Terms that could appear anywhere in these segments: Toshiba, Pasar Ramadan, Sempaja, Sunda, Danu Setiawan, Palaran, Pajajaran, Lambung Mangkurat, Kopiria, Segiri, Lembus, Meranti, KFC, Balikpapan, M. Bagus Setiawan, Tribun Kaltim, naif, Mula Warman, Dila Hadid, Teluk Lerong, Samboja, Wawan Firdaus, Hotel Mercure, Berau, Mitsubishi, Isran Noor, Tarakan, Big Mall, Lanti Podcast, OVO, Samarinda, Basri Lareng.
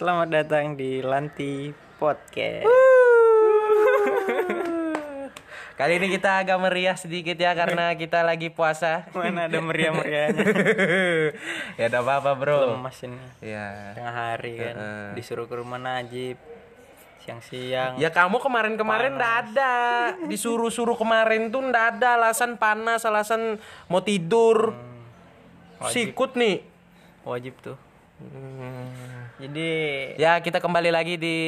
Selamat datang di Lanti Podcast. Kali ini kita agak meriah sedikit ya karena kita lagi puasa. Mana ada meriah-meriahnya. Ya enggak apa-apa, Bro. Lemas ini. Iya. Tengah hari kan disuruh ke rumah Najib siang-siang. Ya kamu kemarin-kemarin enggak ada. Disuruh-suruh kemarin tuh enggak ada, alasan panas, alasan mau tidur. Sikut nih. Wajib tuh. Jadi ya kita kembali lagi di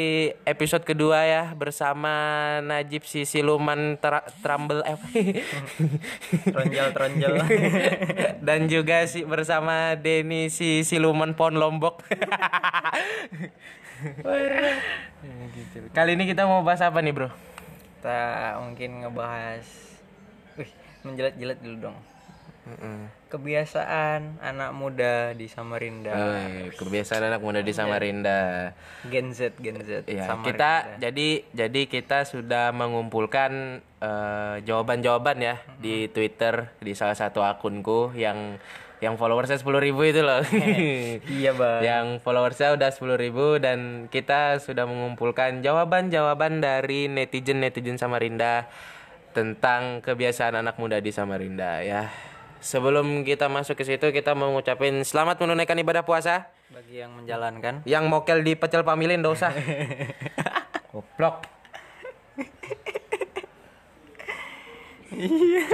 episode kedua ya bersama Najib si siluman trambel tronjol dan juga si bersama Deni si siluman pohon lombok. Kali ini kita mau bahas apa nih, Bro? Kita mungkin ngebahas menjelat-jelat dulu dong. Kebiasaan anak muda di Samarinda. Kebiasaan anak muda di Samarinda. Gen Z. Ya, kita jadi kita sudah mengumpulkan jawaban-jawaban ya di Twitter di salah satu akunku yang followersnya 10.000 itu loh. Iya, Bang. Yang followersnya udah 10.000 dan kita sudah mengumpulkan jawaban-jawaban dari netizen Samarinda tentang kebiasaan anak muda di Samarinda ya. Sebelum kita masuk ke situ, kita mau ngucapin selamat menunaikan ibadah puasa bagi yang menjalankan. Yang mokel di pecel pamilin dosa. Goblok.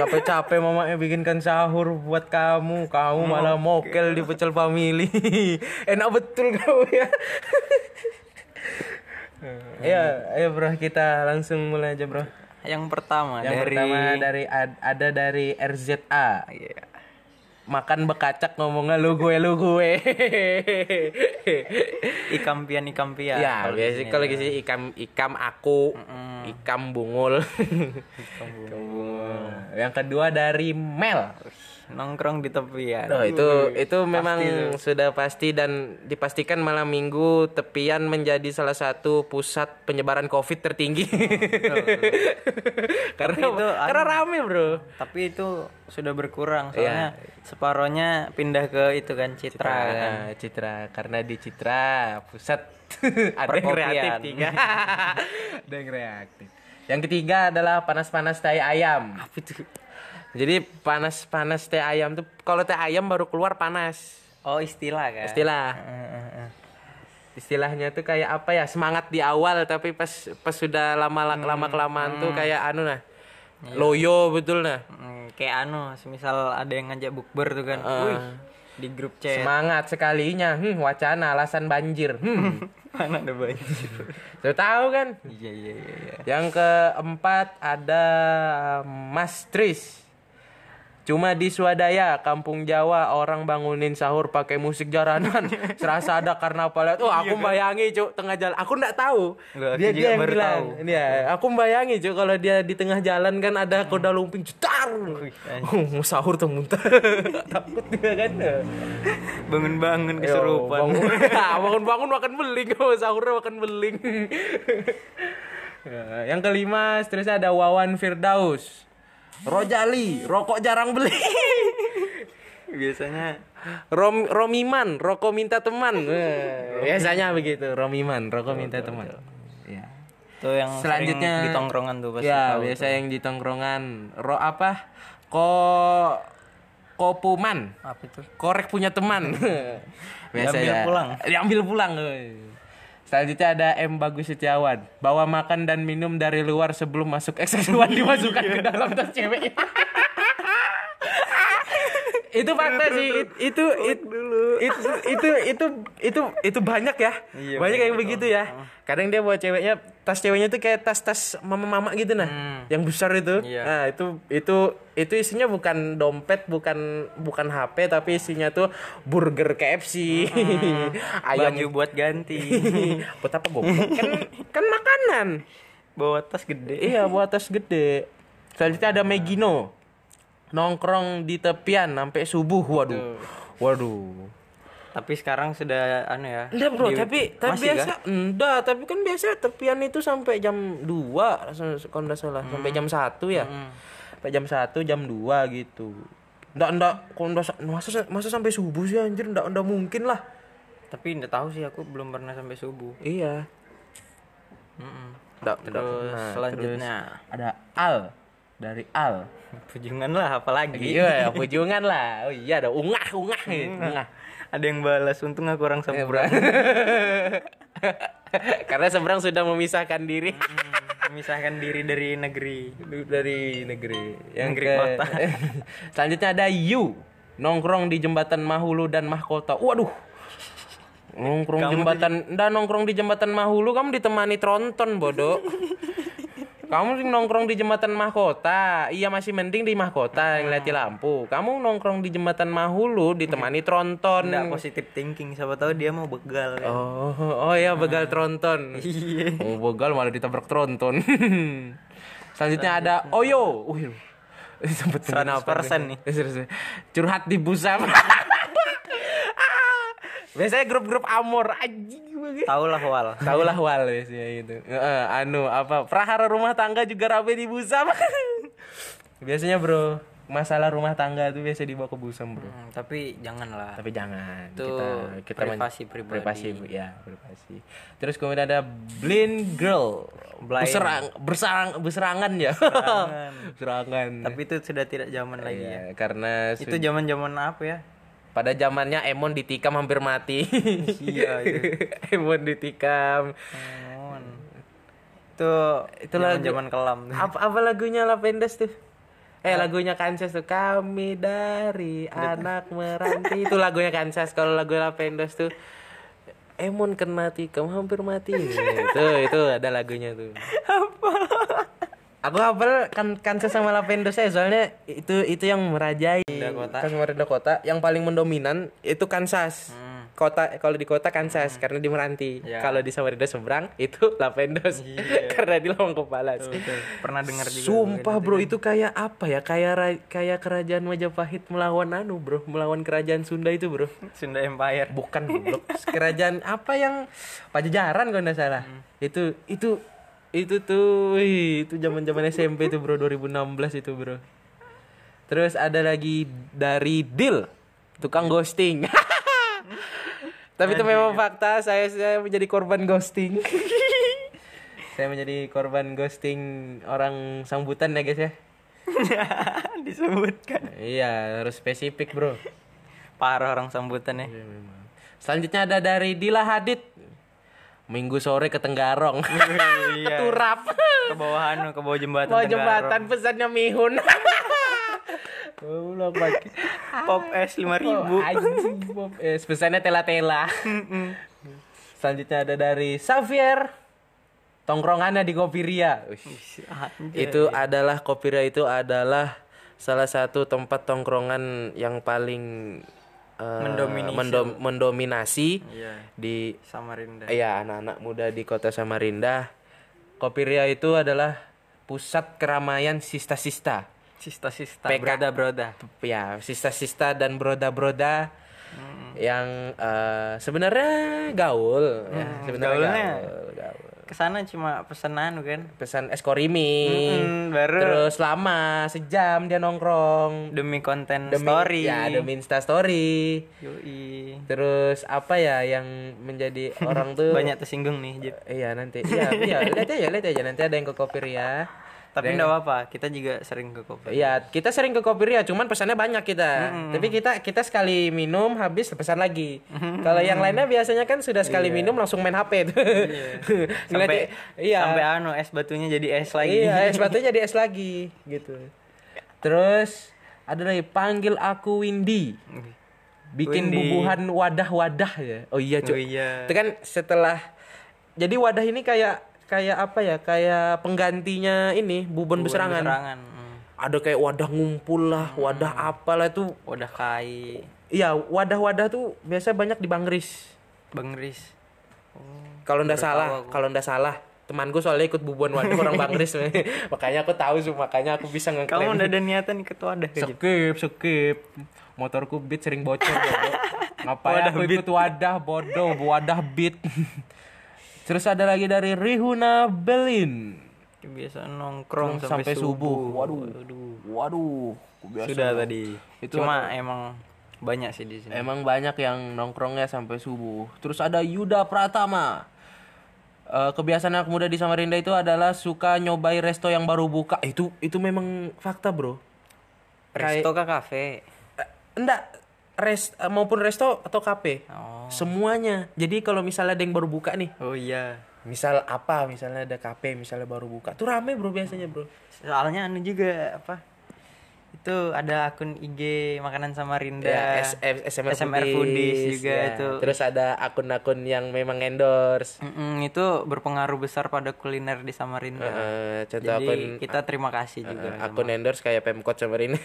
Capek-capek mamanya bikinkan sahur buat kamu. Kamu malah mokel di pecel pamilin. Enak betul kamu ya. Ayo Bro, kita langsung mulai aja, Bro. Yang pertama dari ada dari RZA. Yeah. Makan bekacak ngomongnya lu gue. Ikampian. Ya, biasa kalau gitu ikam aku, ikam bungul. Yang kedua dari Mel. Nongkrong di tepian. Oh, itu memang pasti. Sudah pasti dan dipastikan malam minggu tepian menjadi salah satu pusat penyebaran Covid tertinggi. Karena rame, Bro. Tapi itu sudah berkurang soalnya separohnya pindah ke itu kan Citra karena di Citra pusat ada yang kreatif tiga. Ada yang kreatif. Yang ketiga adalah panas-panas tai ayam. Apa itu? Jadi panas-panas teh ayam tuh kalau teh ayam baru keluar panas. Oh, istilah kan? Istilahnya tuh kayak apa ya? Semangat di awal tapi pas sudah lama-kelamaan tuh kayak loyo betul nah. Kayak semisal ada yang ngajak bukber tuh kan. Di grup chat. Semangat sekalinya. Wacana alasan banjir. Mana ada banjir. Sudah tahu kan? Iya. Yang keempat ada Mas Tris. Cuma di swadaya kampung Jawa orang bangunin sahur pakai musik jaranan. Serasa ada karnaval. Oh, aku bayangi, Cuk, tengah jalan. Aku enggak tahu. Dia yang bilang. Ini ya, aku bayangi, Cuk, kalau dia di tengah jalan kan ada kuda lumping cetar. Oh, sahur tuh muntah. Takut dia kan. Bangun-bangun keserupan. Bangun makan beling. Oh, sahurnya makan beling. Yang kelima, seterusnya ada Wawan Firdaus. Rojali, rokok jarang beli. Biasanya Romiman, rokok minta teman. Biasanya begitu, Romiman, rokok minta teman. Ya. Tuh yang selanjutnya di tongkrongan tuh pasti. Ya, biasa yang di tongkrongan. Kopuman. Apa itu? Korek punya teman. Biasanya diambil pulang. Selanjutnya ada M. Bagus Setiawan. Bawa makan dan minum dari luar sebelum masuk eksekuan dimasukkan ke dalam tas cewek. Itu fakta sih. Itu banyak ya. Iya, banyak yang begitu ya. Kadang dia bawa ceweknya, tas ceweknya tuh kayak tas-tas mama-mama gitu nah. Yang besar itu. Iya. Nah, itu isinya bukan dompet, bukan HP, tapi isinya tuh burger KFC. Ayam baju buat ganti. Buat apa goblok? Kan makanan. Bawa tas gede. Iya, bawa tas gede. Selanjutnya ada Megino. Nongkrong di tepian sampai subuh. Waduh. Tapi sekarang sudah Enggak, Bro, tapi biasa kan? Enggak, tapi kan biasa tepian itu sampai jam 2 kalau enggak salah, sampai jam 1 ya. Sampai jam 1, jam 2 gitu. Enggak, kalau masa sampai subuh sih anjir, enggak mungkin lah. Tapi nggak tahu sih, aku belum pernah sampai subuh. Iya. Terus selanjutnya ada Al dari Al. Pujungan lah, apalagi. Iya, pujungan lah. Oh iya, ada ungah-ungah gitu. Ungah. Ada yang balas, untung aku orang seberang. Karena seberang sudah memisahkan diri. Memisahkan diri dari negeri, yang negeri kota. Selanjutnya ada Yu, nongkrong di jembatan Mahulu dan Mahkota. Waduh. Nongkrong di jembatan Mahulu, kamu ditemani tronton, bodoh. Kamu nongkrong di jembatan Mahkota, iya masih mending di Mahkota ngeliatin lampu. Kamu nongkrong di jembatan Mahulu ditemani tronton. Nggak positif thinking, siapa tahu dia mau begal kan? Oh iya, begal tronton. Iya. Mau begal malah ditabrak tronton. Selanjutnya ada Oyo. Wih, sempet 100% nih. Curhat di Busam. Biasanya grup-grup amor anjing. Taulah wal biasanya gitu. Prahara rumah tangga juga rame di Busam. Biasanya, bro, masalah rumah tangga itu biasanya dibawa ke Busam, bro. Tapi jangan. Itu kita privasi, ya, privasi. Terus kemudian ada Blind Girl. Berserangan ya. Serangan. Tapi itu sudah tidak zaman lagi ya. Karena itu zaman-zaman apa ya? Pada zamannya Emon ditikam hampir mati. Iya, Emon ditikam. Emon. Itu zaman kelam. Apa lagunya Lapendes tuh? Lagunya Kansas tuh, kami dari anak Meranti. Itu lagunya Kansas. Kalau lagu Lapendes tuh, Emon kena tikam hampir mati. Itu ada lagunya tuh. Apa? Aku hafal kan Kansas sama Lapendos, soalnya itu yang merajai Samarinda kota. Yang paling mendominan itu Kansas. Kota, kalau di kota Kansas karena di Meranti. Ya. Kalau di Samarinda seberang itu Lapendos. Yeah. Karena di Lawang Kepalas. Betul. Pernah dengar juga. Sumpah, bro, itu kayak apa ya? Kayak kerajaan Majapahit melawan bro, melawan kerajaan Sunda itu, bro. Sunda Empire. Bukan, bro. Kerajaan apa yang Pajajaran kalau enggak salah. Itu zaman-zaman SMP tuh, bro, 2016 itu, bro. Terus ada lagi dari Dil, tukang ghosting. Tapi itu memang fakta, saya menjadi korban ghosting. Saya menjadi korban ghosting orang sambutan ya, guys ya. Disebutkan. Iya, harus spesifik, bro. Parah orang sambutan ya. Selanjutnya ada dari Dila Hadid. Minggu sore ke Tenggarong. Iya. Turap. Ke bawah jembatan Tenggarong. Jembatan pesannya mihun. Pop es 5.000. Pop es pesannya tela-tela. Selanjutnya ada dari Xavier. Tongkrongannya di Kopiria. Itu adalah Kopiria, itu adalah salah satu tempat tongkrongan yang paling mendominasi di Samarinda. Iya, anak-anak muda di kota Samarinda. Kopiria itu adalah pusat keramaian sista-sista, broda-broda. Ya, sista-sista dan broda-broda yang sebenarnya gaul. Ya, sebenarnya gaul. Kesana cuma pesan es korimi, baru terus lama sejam dia nongkrong demi konten story, ya, demi Insta story. Yoi. Terus apa ya yang menjadi orang tuh banyak tersinggung nih, Jip. Iya, nanti lihat aja nanti ada yang ke Kopiria. Tapi enggak apa-apa, kita juga sering ke Kopiria. Iya, kita sering ke Kopiria, cuman pesannya banyak kita. Tapi kita sekali minum habis pesan lagi. Kalau yang lainnya biasanya kan sudah sekali minum langsung main HP tuh. Sampai es batunya jadi es lagi. Iya, es batunya jadi es lagi gitu. Terus ada lagi panggil aku Windy. Bikin bubuhan wadah-wadah ya. Oh iya, cuy. Itu kan setelah jadi wadah ini kayak apa ya, kayak penggantinya ini bubon beserangan. Ada kayak wadah ngumpul lah, wadah apalah itu, wadah kai. Iya, wadah-wadah tuh biasanya banyak di Bangris. Kalau ndak salah temanku soalnya ikut bubuan wadah orang Bangris. Makanya aku tahu, makanya aku bisa ngeklaim. Kamu ndak ada niatan ikut wadah? Skip. Motorku beat sering bocor. Ngapain aku ikut wadah, bodoh, wadah beat. Terus ada lagi dari Rihuna Belin. Biasa nongkrong sampai subuh. Waduh. Sudah tadi. Itu cuma emang Banyak sih di sini. Emang banyak yang nongkrongnya sampai subuh. Terus ada Yuda Pratama. Kebiasaan anak muda di Samarinda itu adalah suka nyobai resto yang baru buka. Itu memang fakta, bro. Resto ke kafe? Enggak, maupun resto atau kafe. Oh. Semuanya. Jadi kalau misalnya ada yang baru buka nih. Oh iya. Misalnya ada kafe misalnya baru buka. Tuh rame, bro, biasanya, bro. Soalnya anu juga itu ada akun IG makanan Samarinda, SMR Foodies juga itu. Terus ada akun-akun yang memang endorse. Itu berpengaruh besar pada kuliner di Samarinda. Jadi akun, kita terima kasih juga. Akun endorse kayak Pemkot Samarinda.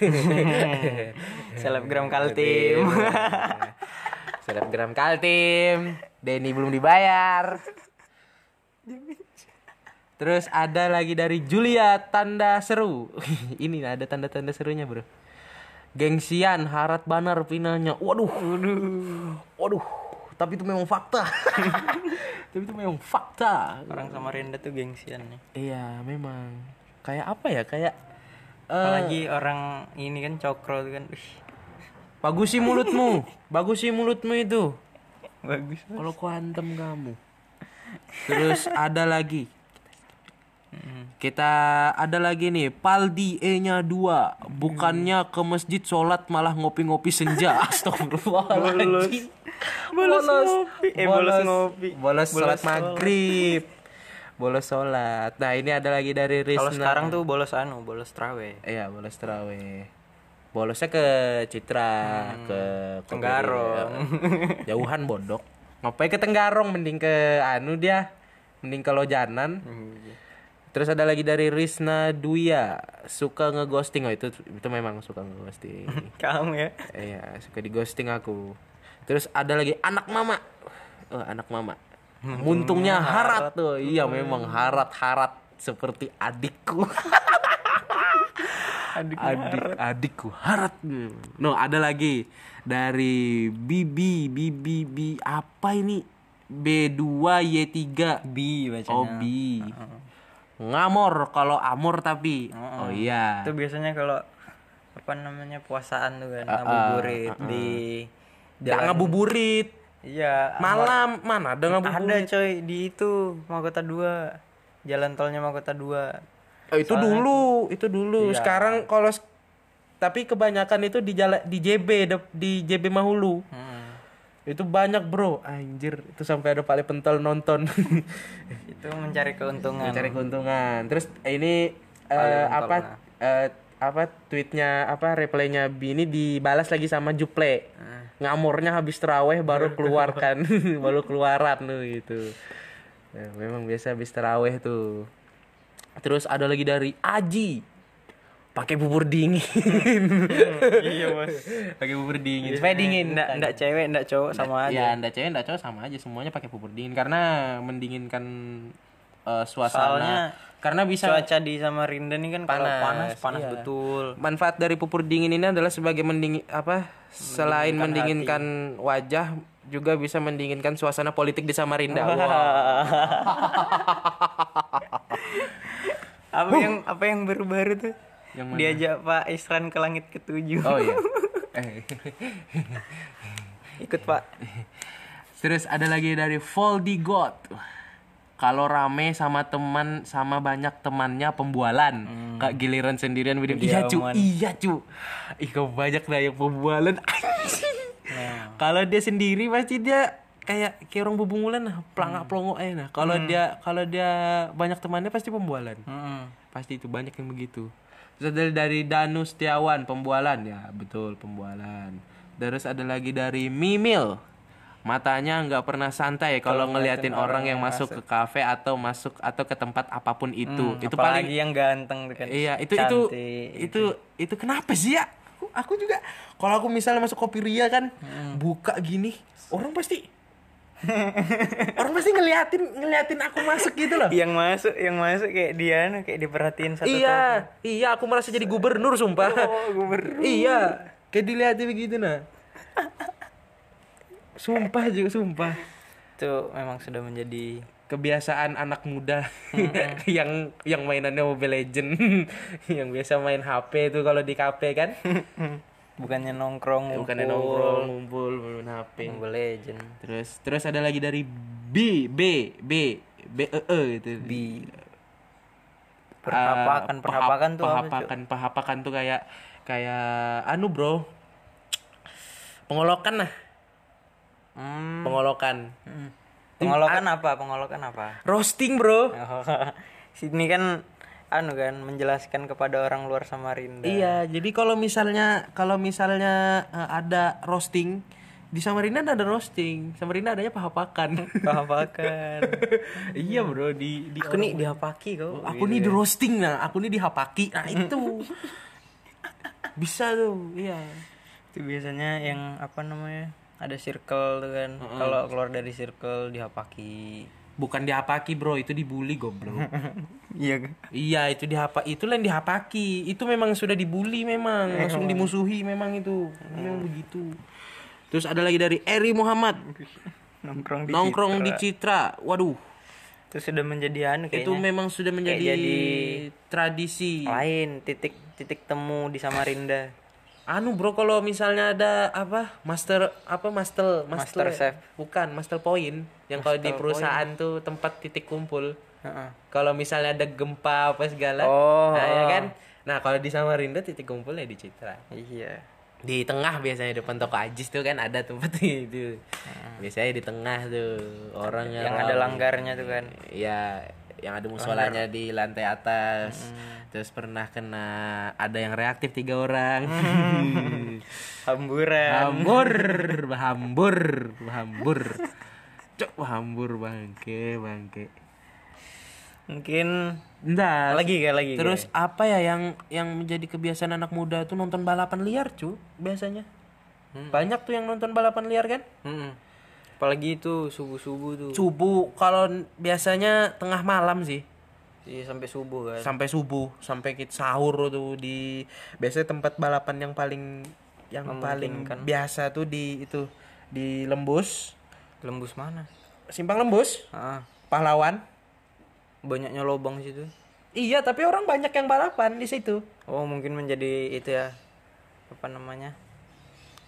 Selebgram Kaltim. Selebgram Kaltim. Deni belum dibayar. Terus ada lagi dari Julia Tanda Seru. Ini ada tanda-tanda serunya, bro. Gengsian, harat banar pinanya. Waduh. Tapi itu memang fakta. Orang Samarinda tuh gengsian nih. Iya, memang. Kayak apa ya? Kayak apalagi orang ini kan cokro kan. Bagusi mulutmu itu. Bagus. Kalau kuantem kamu. Terus ada lagi. Nih Paldi E-nya 2. Bukannya ke masjid sholat, malah ngopi-ngopi senja. Astagfirullahaladzim. Bolos sholat maghrib. Bolos sholat. Nah, ini ada lagi dari Risna. Kalau sekarang tuh bolos traweh. Iya, bolos traweh. Bolosnya ke Citra, ke Tenggarong. Jauhan bodok. Ngapain ke Tenggarong, mending ke mending ke Lojanan. Terus ada lagi dari Risna Duya, suka ngeghosting. Itu memang suka ngeghosting. Kamu ya? Iya, suka dighosting aku. Terus ada lagi anak mama. Muntungnya harat tuh. Iya, memang harat-harat seperti adikku. Adikku harat. No, ada lagi dari Bibi apa ini? B2Y3. B bacanya. Ngamor kalau amor tapi. Oh iya. Itu biasanya kalau puasaan tuh kan ngabuburit di jalan ngabuburit. Iya. Malam mana ada ngabuburit? Ada coy di itu Makota 2. Jalan tolnya Makota 2. Oh, itu dulu. Iya. Sekarang kalau tapi kebanyakan itu di jalan di JB Mahulu. Itu banyak, bro. Anjir, itu sampai ada Pak Lepentol nonton. Itu mencari keuntungan. Terus ini tweetnya replaynya Bini dibalas lagi sama Juple. Ngamurnya habis terawih baru keluarkan. Gitu. Nah, memang biasa habis terawih tuh. Terus ada lagi dari Aji. Pakai bubur dingin. Iya, bos. Pakai bubur dingin. Supaya dingin. Enggak cewek, enggak cowok sama aja. Iya, enggak cewek, enggak cowok sama aja. Semuanya pakai bubur dingin karena mendinginkan suasana. Soalnya, karena bisa cuaca di Samarinda nih kan kalau panas iya. Betul. Manfaat dari bubur dingin ini adalah sebagai selain mendinginkan wajah, juga bisa mendinginkan suasana politik di Samarinda. Wow. Apa yang baru-baru tuh? Diajak Pak Isran ke langit ke-7. Oh iya. Ikut, Pak. Terus ada lagi dari Foldy God. Kalau rame sama banyak temannya pembualan. Kak giliran sendirian video. Iya, cu. Ih, kok banyak dah yang pembualan. Kalau dia sendiri pasti dia kayak orang bubungulan plangak-plongo aja. Kalau dia banyak temannya pasti pembualan. Pasti itu banyak yang begitu. Terus ada dari Danu Setiawan, pembualan. Ya betul, pembualan. Terus ada lagi dari Mimil. Matanya gak pernah santai kalau ngeliatin orang yang masuk ke kafe atau ke tempat apapun itu. Itu apalagi paling yang ganteng kan. Iya, itu kenapa sih ya? Aku juga kalau aku misalnya masuk Kopiria kan buka gini, orang pasti ngeliatin aku masuk gitu loh. Yang masuk kayak diperhatiin satu. Iya, aku merasa jadi gubernur sumpah. Oh, gubernur. Iya, kayak dilihatin begitu nah. Sumpah. Itu memang sudah menjadi kebiasaan anak muda yang mainannya Mobile Legend, yang biasa main HP itu kalau di kafe kan. Bukannya nongkrong, ngumpul, main HP, Mobile Legend. Terus ada lagi dari B gitu. B. Perhapakan tuh kayak anu, bro. Pengolokan lah. Pengolokan apa? Roasting, bro. Sini kan menjelaskan kepada orang luar Samarinda. Iya, jadi kalau misalnya ada roasting di Samarinda, ada roasting. Samarinda adanya pahapakan. Iya, bro, di aku nih dihapaki kok. Aku nih di roasting, nah, aku nih dihapaki. Nah, itu. Bisa tuh, iya. Itu biasanya yang ada circle tuh kan. Kalau keluar dari circle dihapaki. Bukan dihapaki, bro, itu dibully, goblok. Iya, itu dihapaki, itu lain dihapaki. Itu memang sudah dibully memang, langsung dimusuhi memang itu. Memang begitu. Terus ada lagi dari Eri Muhammad. Nongkrong di Citra. Waduh. Itu sudah menjadi kayaknya. Itu memang sudah menjadi tradisi. Lain titik temu di Samarinda. Bro, kalau misalnya ada master chef. Bukan master point. Yang kalau di perusahaan point. Tuh tempat titik kumpul. Kalau misalnya ada gempa apa segala. Ya kan. Nah, kalau di Samarinda titik kumpulnya di Citra. Iya. Di tengah biasanya, depan toko Ajis tuh kan ada tempat itu. Biasanya di tengah tuh orang yang ada langgarnya tuh kan. Iya, yang ada musolanya di lantai atas. Terus pernah kena ada yang reaktif 3 orang. Hambur bangke. Mungkin enggak lagi. Terus kayak. Apa ya yang menjadi kebiasaan anak muda tuh nonton balapan liar, cu, biasanya. Banyak tuh yang nonton balapan liar kan? Apalagi itu subuh-subuh tuh. Subuh kalau biasanya tengah malam sih. Iya, sampai subuh kan. Sampai kita sahur tuh di biasanya tempat balapan yang paling biasa tuh di Lembus. Lembus mana? Simpang Lembus? Pahlawan. Banyaknya lobang situ. Iya, tapi orang banyak yang balapan di situ. Oh, mungkin menjadi itu ya.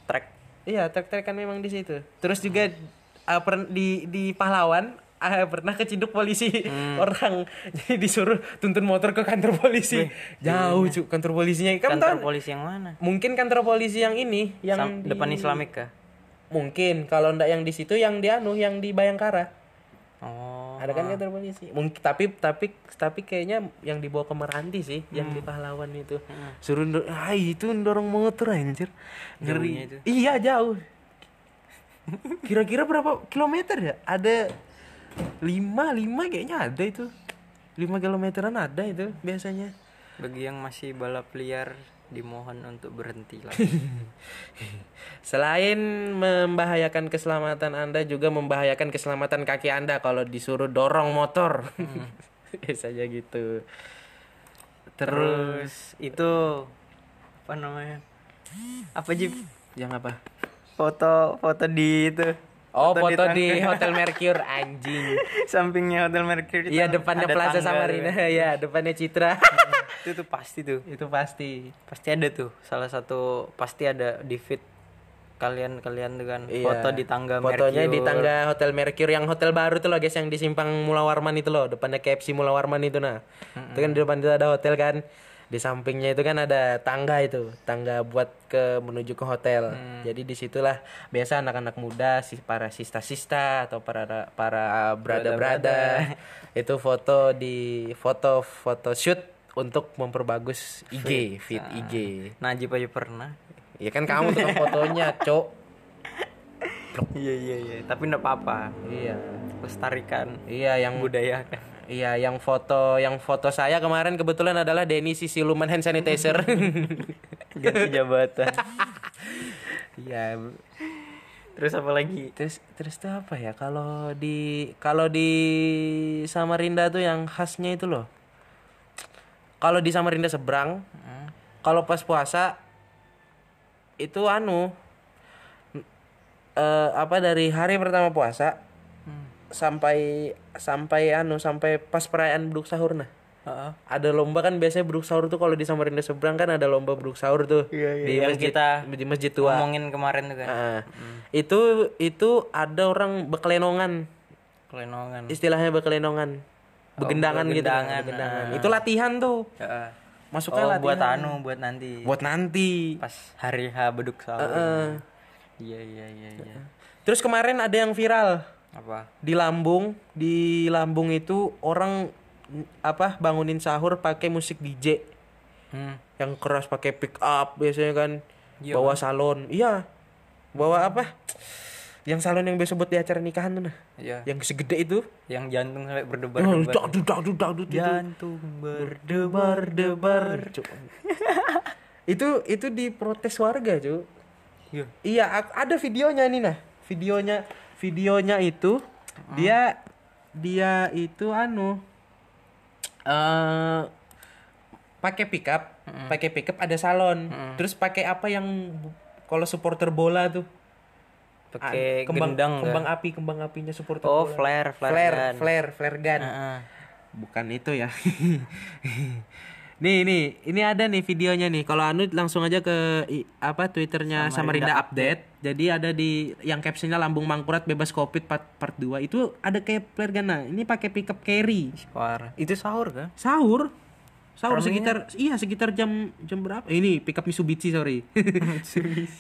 Trek. Iya, trek-trek kan memang di situ. Terus juga di Pahlawan pernah keciduk polisi orang. Jadi disuruh tuntun motor ke kantor polisi. Jauh, cu, kantor polisinya. Kantor polisi yang mana? Mungkin kantor polisi yang ini, yang depan Islamik kah? Mungkin kalau enggak yang di situ yang di Bayangkara. Ada kan kantor polisi. Mungkin tapi kayaknya yang dibawa ke Meranti sih, yang di Pahlawan itu. Suruh itu dorong motor, anjir. Ngeri. Iya, jauh. Kira-kira berapa kilometer ya? Ada 5 kayaknya ada itu. 5 kilometeran ada itu biasanya. Bagi yang masih balap liar dimohon untuk berhenti lah. Selain membahayakan keselamatan Anda, juga membahayakan keselamatan kaki Anda kalau disuruh dorong motor. Biasanya gitu. Terus itu apa, Jip? Yang apa? Foto di itu. Foto di Hotel Mercure, anjing. Sampingnya Hotel Mercure. Iya, depannya Plaza Samarinda. Iya, depannya Citra. Itu pasti. Pasti ada tuh. Salah satu pasti ada di feed kalian tuh kan. Iya. Foto di tangga Mercure. Fotonya di tangga Hotel Mercure yang hotel baru tuh loh, guys, yang di Simpang Mula Warman itu loh, depannya KFC Mula Warman itu nah. Itu kan di depan itu ada hotel kan. Di sampingnya itu kan ada tangga buat menuju ke hotel. Jadi disitulah biasa anak-anak muda, para sista-sista atau para brada-brada itu foto shoot untuk memperbagus IG, feed IG. Najib aja pernah. Ya kan kamu tuh fotonya, cok. Iya, tapi enggak apa-apa. Iya, lestarikan. Iya, yang budayakan. Iya, yang foto saya kemarin kebetulan adalah Deni si siluman hand sanitizer. Ganti jabatan. Iya. Terus apa lagi? Terus tuh apa ya? Kalau di Samarinda tuh yang khasnya itu loh. Kalau di Samarinda seberang, kalau pas puasa itu dari hari pertama puasa sampai pas perayaan duduk sahur nah. Ada lomba kan biasanya bruk sahur tuh, kalau di Samarinda seberang kan ada lomba bruk sahur tuh. Di masjid, kita di masjid tua. Ngomongin kemarin tuh kan. Itu ada orang berkelenongan. Kelenongan. Istilahnya berkelenongan. Begendangan, begendangan. Itu latihan tuh. Masuknya latihan. Buat anu, buat nanti. Buat nanti. Pas hari H beduk sahur. Iya. Terus kemarin ada yang viral. Apa? Di Lambung itu orang apa bangunin sahur pakai musik DJ. Yang keras, pakai pick up biasanya kan. Bawa salon. Iya. Bawa apa? Yang salon yang biasa buat di acara nikahan tuh nah. Iya. Yang segede itu, yang jantung sampai berdebar-debar. Jantung berdebar-debar. Itu diprotes warga, Cuk. Iya. Iya, ada videonya nih nah. Videonya itu dia itu pakai pickup, ada salon. Terus pakai apa yang kalau supporter bola tuh? Pakai kembang apinya supporter bola. Flare gun. Bukan itu ya. Ini ada nih videonya nih. Kalau anu langsung aja ke Twitternya Samarinda update. Jadi ada di yang captionnya Lambung Mangkurat bebas Covid part 2. Itu ada kayak flare gun. Nah, ini pakai pickup carry. Itu sahur kan? Sahur sekitar jam berapa? Ini pickup Mitsubishi, sorry.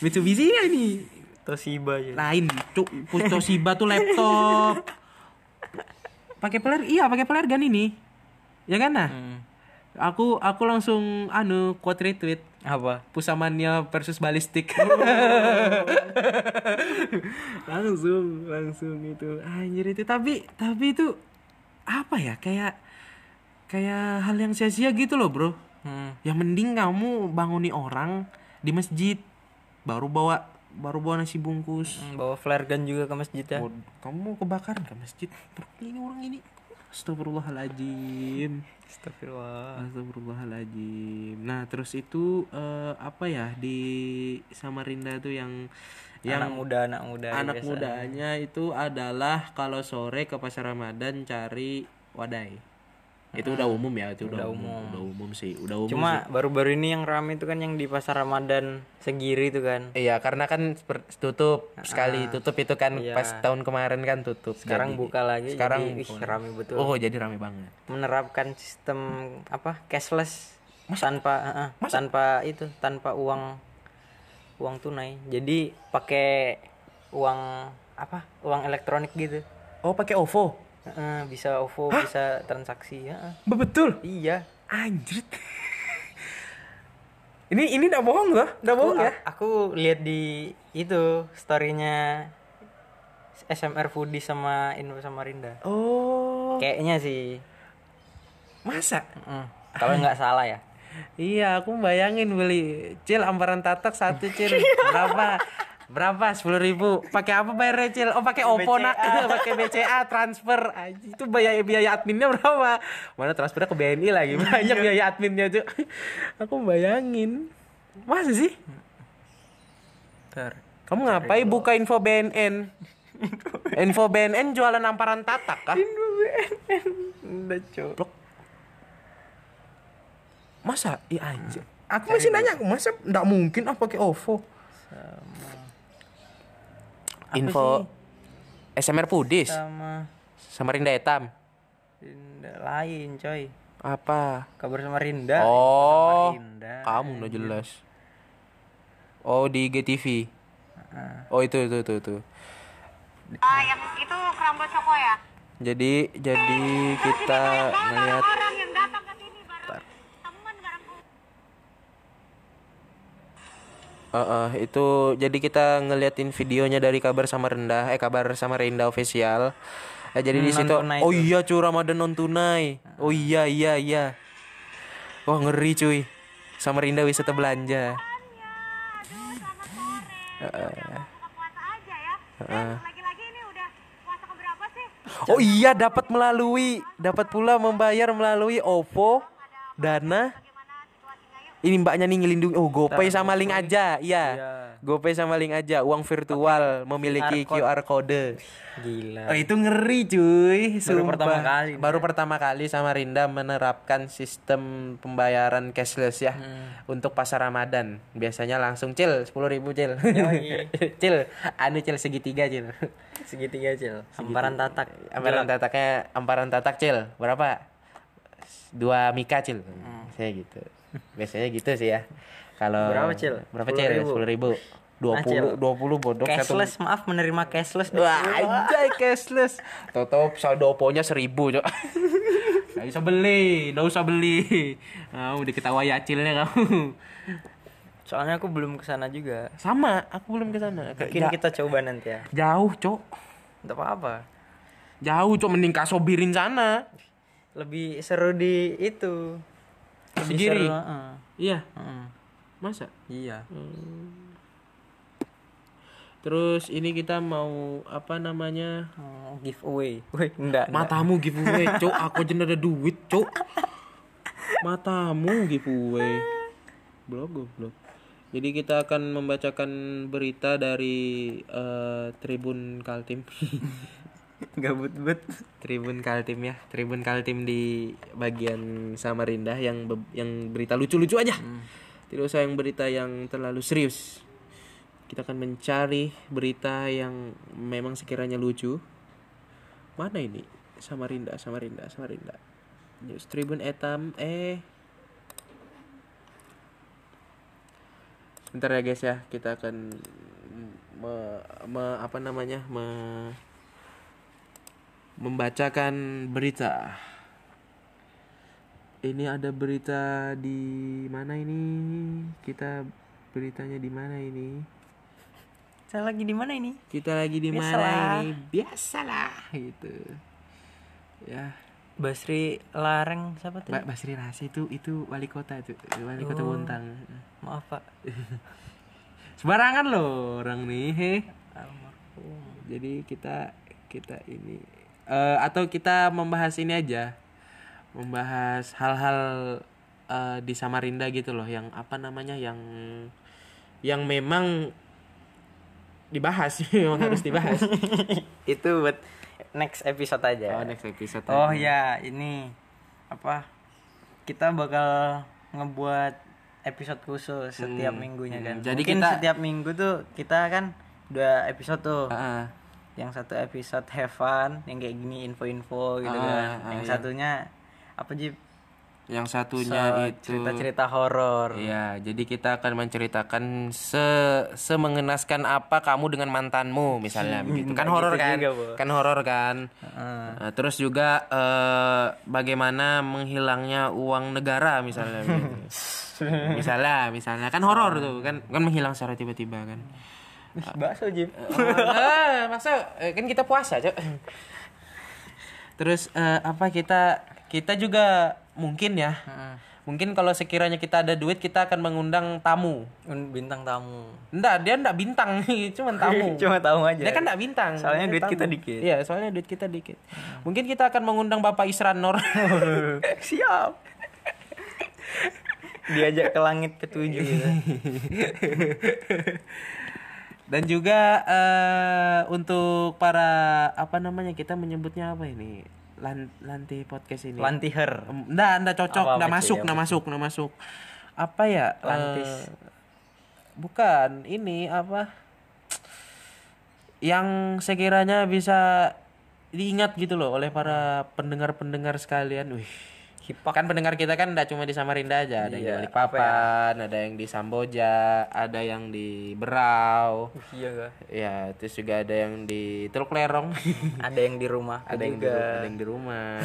Mitsubishi ya ini. Toshiba ya. Lain, Cuk. Toshiba tuh laptop. Pakai flare. Iya, pakai flare gun ini. Ya kan nah? Aku langsung quote retweet apa Pusamania versus Balistik. langsung itu anjir itu, tapi itu apa ya, kayak hal yang sia-sia gitu loh, bro. Ya mending kamu banguni orang di masjid, baru bawa nasi bungkus, bawa flare gun juga ke masjid ya. Kamu kebakaran ke masjid. Ini orang ini. Astagfirullahaladzim. Nah terus itu di Samarinda tuh yang anak mudanya itu adalah kalau sore ke Pasar Ramadan cari wadai. Itu udah umum ya, itu udah umum. Cuma sih. Baru-baru ini yang rame itu kan yang di Pasar Ramadan Segiri itu kan. Iya, karena kan tutup itu kan, iya. Pas tahun kemarin kan tutup. Sekarang jadi, buka lagi. Sekarang jadi, rame betul. Oh, jadi rame banget. Menerapkan sistem cashless. Masa? tanpa uang tunai. Jadi pakai uang elektronik gitu. Oh, pakai OVO. Bisa OVO, hah? Bisa transaksi ya. Betul? Iya. Anjir. Ini enggak bohong loh, enggak bohong ya. Aku lihat di itu story-nya SMR Foodies sama Info Samarinda. Oh. Kayaknya sih. Masa? Kalau enggak salah ya. Iya, aku bayangin beli cil amparan tatak 1 cil. Berapa? 10.000. Pakai apa bayar recil? Oh, pakai OVO nak. Pakai BCA transfer. Itu biaya adminnya berapa? Mana transfernya ke BNI lagi. Banyak biaya adminnya, Cuk. Aku bayangin. Masa sih? Kamu ngapain buka info BNN? Info BNN jualan amparan tatak kah? Info BNN. Udah, Cuk. Masa? Iya anjir. Aku masih nanya, masa enggak mungkin pakai OVO? Sama Info SMR Foodies sama Samarinda Etam. Lain, coy. Apa? Kabar Samarinda. Oh, Samarinda. Kamu udah jelas. Oh, di GTV. Oh, itu. Yang itu kerambol coko ya. Jadi kita melihat orang yang datang ke sini baru teman barangku. Itu jadi kita ngeliatin videonya dari Kabar Samarinda official. Jadi di situ oh iya cuy, Ramadan non tunai. Oh iya. Wah ngeri cuy. Samarinda wisata belanja. Lagi-lagi ini udah puasa keberapa sih? Oh iya, dapat pula membayar melalui OVO Dana. Ini mbaknya nih ngelindungi. Oh, GoPay sama link aja. Iya. GoPay sama link aja. Uang virtual memiliki QR code. Gila. Oh, itu ngeri cuy. Baru pertama kali Samarinda menerapkan sistem pembayaran cashless ya. Untuk pasar Ramadan. Biasanya langsung cil 10.000 cil. Segitiga cil. Amparan tataknya cil. Berapa? 2 mika cil. Saya gitu. Biasanya gitu sih ya. Kalau berapa cil? 10.000. 20 bodok. Cashless, maaf, menerima cashless. Wah, anjay cashless. Toto saldo Oppo-nya 1.000, Cok. Enggak usah beli. Mau diketawain acilnya kamu. Soalnya aku belum kesana juga. Sama, aku belum kesana. Mungkin kita coba nanti ya. Jauh, Cok. Enggak apa-apa. Jauh, Cok, mending kasobirin sana. Lebih seru di itu. Segiri. Iya. Masa? Iya. Terus ini kita mau apa namanya? Giveaway. Woi, enggak. Matamu giveaway, Cok. Aku jeneng ada duit, Cok. Matamu giveaway. Blog. Jadi kita akan membacakan berita dari Tribun Kaltim. Gabut-but Tribun Kaltim di bagian Samarinda yang berita lucu-lucu aja. Tidak usah yang berita yang terlalu serius. Kita akan mencari berita yang memang sekiranya lucu. Mana ini? Samarinda. News Tribun Etam Sebentar ya guys ya, kita akan membacakan berita. Ini ada berita di mana ini? Kita lagi di mana ini? Biasalah gitu. Ya, Basri Lareng siapa tuh? Basri Lareng itu wali kota Bontang. Maaf, Pak. Sembarangan loh orang nih. Almarhum. Jadi kita ini atau kita membahas ini aja. Membahas hal-hal di Samarinda gitu loh, yang apa namanya, yang memang dibahas, memang harus dibahas. Itu buat next episode aja. Oh ya, ini apa? Kita bakal ngebuat episode khusus setiap minggunya kan. Jadi mungkin kita setiap minggu tuh kita kan 2 episode tuh. Yang satu episode have fun, yang kayak gini info-info gitu kan. Yang satunya apa Jip? Yang satunya itu cerita-cerita horor. Iya, jadi kita akan menceritakan semengenaskan apa kamu dengan mantanmu misalnya begitu. Kan horor kan? Nah, terus juga bagaimana menghilangnya uang negara misalnya gitu. Misalnya kan horor tuh kan menghilang secara tiba-tiba kan. Bakso Jim. Kan kita puasa, Cok. Terus apa kita juga mungkin ya. Mungkin kalau sekiranya kita ada duit kita akan mengundang tamu, bintang tamu. Enggak, dia enggak bintang, cuma tamu aja. Dia kan enggak bintang. Soalnya duit tamu. Kita dikit. Iya, soalnya duit kita dikit. Mungkin kita akan mengundang Bapak Isran Noor. Siap. Diajak ke langit ketujuh gitu. Dan juga untuk para apa namanya, kita menyebutnya apa ini? Lanti podcast ini. Lantiher. Enggak cocok, enggak masuk. Apa ya? Lantis. Bukan, ini apa? Yang sekiranya bisa diingat gitu loh oleh para pendengar-pendengar sekalian. Wih. Hipak. Kan pendengar kita kan enggak cuma di Samarinda aja, ada yang di Balikpapan, ada yang di Samboja, ada yang di Berau. Iya enggak? Ya, terus juga ada yang di Teluk Lerong, ada yang di rumah, ada yang di rumah.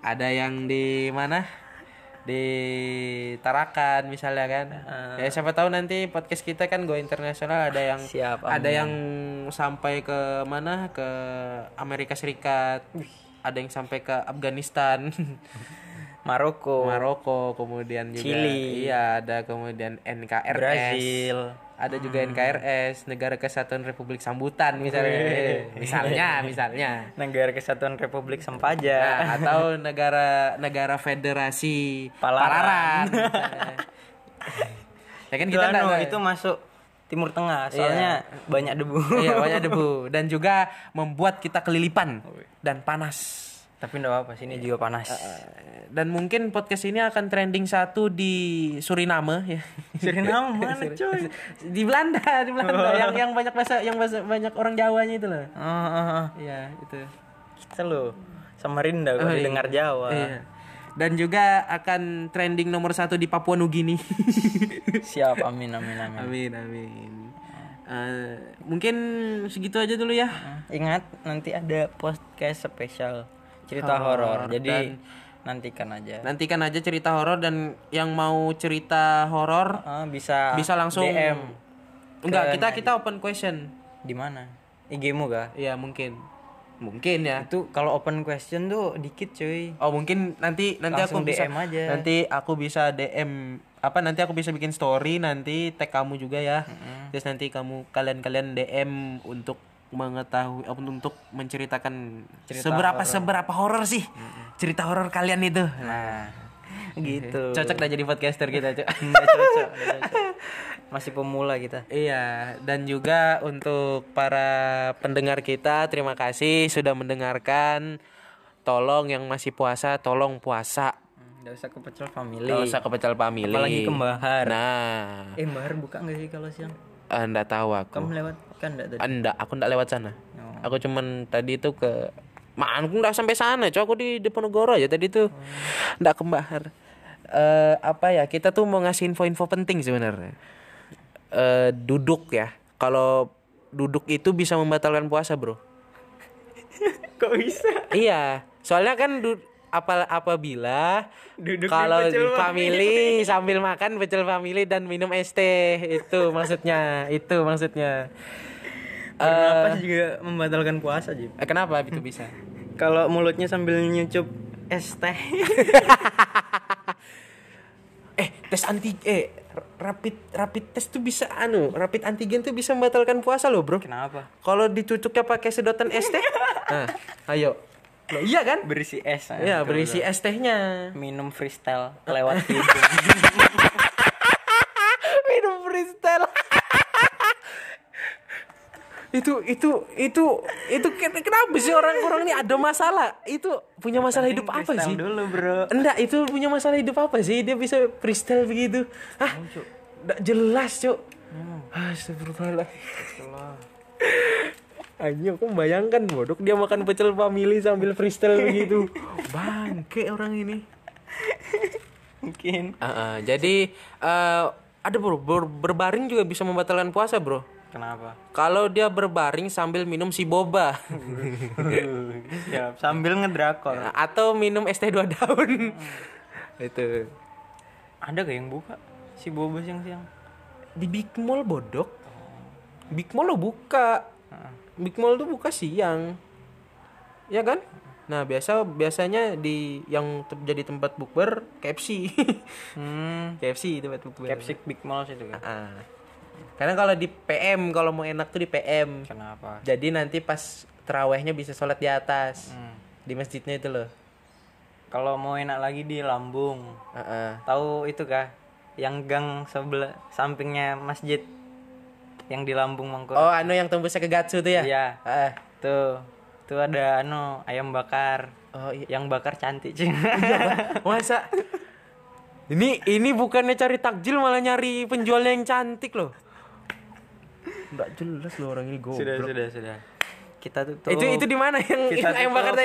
Ada yang di mana? Di Tarakan misalnya kan. Ya siapa tahu nanti podcast kita kan go internasional, ada yang yang sampai ke mana? Ke Amerika Serikat. Ada yang sampai ke Afghanistan, Maroko, kemudian juga Chili. Iya, ada kemudian NKRS, Brazil. Ada juga NKRS, Negara Kesatuan Republik Sambutan misalnya. Negara Kesatuan Republik Sempaja, atau negara Federasi Palaran. Ya kan kita itu masuk Timur Tengah, soalnya banyak debu. Iya, banyak debu dan juga membuat kita kelilipan dan panas. Tapi enggak apa-apa, sini juga panas. Dan mungkin podcast ini akan trending satu di Suriname ya. Suriname mana cuy? Di Belanda, di Belanda. Yang banyak bahasa, yang banyak orang Jawanya itu loh. Iya, itu. Kita loh Samarinda kalau didengar Jawa. Iya. Dan juga akan trending nomor 1 di Papua Nugini. Siap, amin. Mungkin segitu aja dulu ya. Ingat nanti ada podcast spesial cerita horor. Jadi nantikan aja cerita horor, dan yang mau cerita horor bisa langsung DM. Enggak, kita open question. Di mana? IG-mu kah? Iya, mungkin ya. Itu kalau open question tuh dikit cuy. Oh, mungkin nanti langsung aku DM bisa aja. Nanti aku bisa DM nanti aku bisa bikin story, nanti tag kamu juga ya. Terus nanti kalian DM untuk mengetahui untuk menceritakan seberapa horor sih cerita horor kalian itu. Nah, gitu. Cocok dah jadi podcaster kita, Cuk. Cocok. Masih pemula kita. Iya, dan juga untuk para pendengar kita, terima kasih sudah mendengarkan. Tolong yang masih puasa, tolong puasa. Enggak usah kepecel family. Apalagi ke Mbahar. Nah. Mbahar buka enggak sih kalau siang? Enggak tahu aku. Kamu lewat kan enggak tadi? Enggak, aku enggak lewat sana. Oh. Aku cuman tadi itu ke aku enggak sampai sana, coy. Aku di Diponegoro aja tadi tuh. Enggak ke Mbahar. Kita tuh mau ngasih info-info penting sebenarnya. Duduk ya. Kalau duduk itu bisa membatalkan puasa, Bro. Kok bisa? Iya, soalnya kan apabila kalau family sambil makan pecel family dan minum es teh, itu maksudnya. Kenapa juga membatalkan puasa, Jim? Kenapa itu bisa? Kalau mulutnya sambil nyucup es teh. Rapid test tuh bisa rapid antigen tuh bisa membatalkan puasa loh, Bro. Kenapa? Kalau dicucuknya pakai sedotan es teh. Nah, ayo. Loh, iya kan? Berisi es. Iya, berisi es tehnya. Minum freestyle lewat hidung. Minum freestyle. itu kenapa sih orang ini ada masalah? Itu punya masalah hidup apa sih? Dulu, Bro. Enggak, itu punya masalah hidup apa sih? Dia bisa freestyle begitu. Hah? Enggak jelas, Cuk. Astagfirullah. Anjir, aku bayangkan bodoh dia makan pecel family sambil freestyle begitu. Bangke orang ini. Mungkin. Jadi ada berbaring juga bisa membatalkan puasa, Bro. Kenapa? Kalau dia berbaring sambil minum si boba. Siap, sambil ngedrakor atau minum es teh 2 daun. Itu. Ada gak yang buka si boba siang-siang? Di Big Mall bodoh. Big Mall lo buka. Big Mall tuh buka siang. Ya kan? Nah, biasanya di yang jadi tempat bukber KFC. KFC tempat bukber. KFC Big Mall situ kan. Karena kalau di PM, kalau mau enak tuh di PM. Kenapa? Jadi nanti pas terawihnya bisa sholat di atas, di masjidnya itu loh. Kalau mau enak lagi di Lambung. Tahu itu kah? Yang gang sebelah sampingnya masjid yang di Lambung Mangkurat. Oh, yang tembusnya ke Gatsu tuh ya? Iya. Tuh ada ayam bakar. Oh, iya. Yang bakar cantik, Cing. Masa? Ini bukannya cari takjil malah nyari penjualnya yang cantik loh. Enggak jelas loh orang ini goblok. Sudah. Kita tutup. Itu di mana yang ayam bakar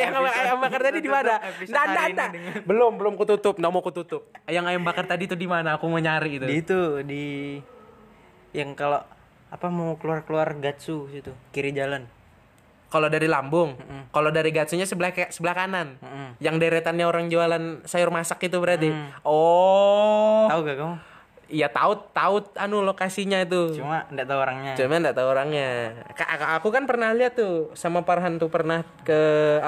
tadi di mana? Enggak. Belum kututup, enggak mau kututup. Yang ayam bakar tadi itu di mana? Aku mau nyari itu. Di itu di yang kalau mau keluar Gatsu situ, kiri jalan. Kalau dari Lambung, kalau dari Gatsunya sebelah kanan. Yang deretannya orang jualan sayur masak itu berarti. Oh. Tahu gak kamu? Iya, tahu lokasinya itu. Cuma enggak tahu orangnya. Aku kan pernah lihat tuh sama Farhan tuh pernah ke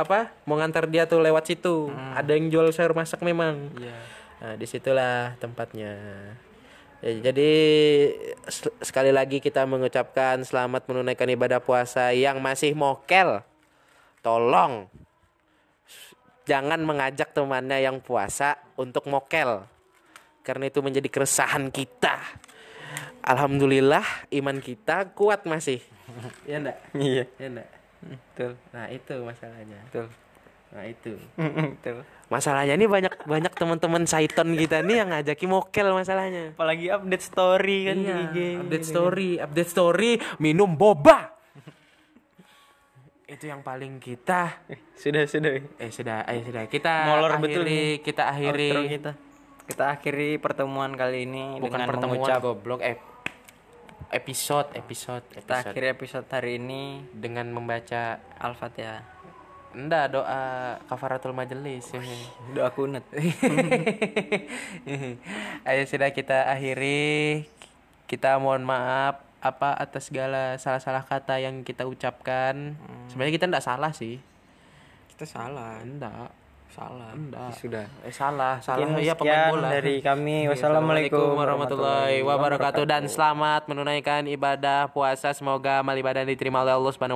mau ngantar dia tuh lewat situ. Ada yang jual sayur masak memang. Iya. Yeah. Nah, disitulah tempatnya. Ya, jadi sekali lagi kita mengucapkan selamat menunaikan ibadah puasa. Yang masih mokel, tolong jangan mengajak temannya yang puasa untuk mokel. karena itu menjadi keresahan kita. Alhamdulillah iman kita kuat masih. Ya enggak? Iya. Ya enggak? Betul. Nah, itu masalahnya. Betul. Nah, itu. Betul. Masalahnya ini banyak teman-teman Saiton kita nih yang ngajakin mokel masalahnya. Apalagi update story kan di IG. Update story minum boba. Itu yang paling kita sudah kita molor betul nih. Kita akhiri pertemuan kali ini. Bukan dengan pertemuan mengucap goblok episode. Kita akhiri episode hari ini dengan membaca Al-Fatihah. Enggak, doa kafaratul majelis. Doa kunut. Ayo sudah kita akhiri. Kita mohon maaf atas segala salah-salah kata yang kita ucapkan. Sebenarnya kita enggak salah sih. Kita salah. Salah. Iya, pemain bola. Dari kami. Wassalamualaikum warahmatullahi wabarakatuh. Dan selamat menunaikan ibadah puasa. Semoga amal ibadah diterima oleh Allah Subhanahu wa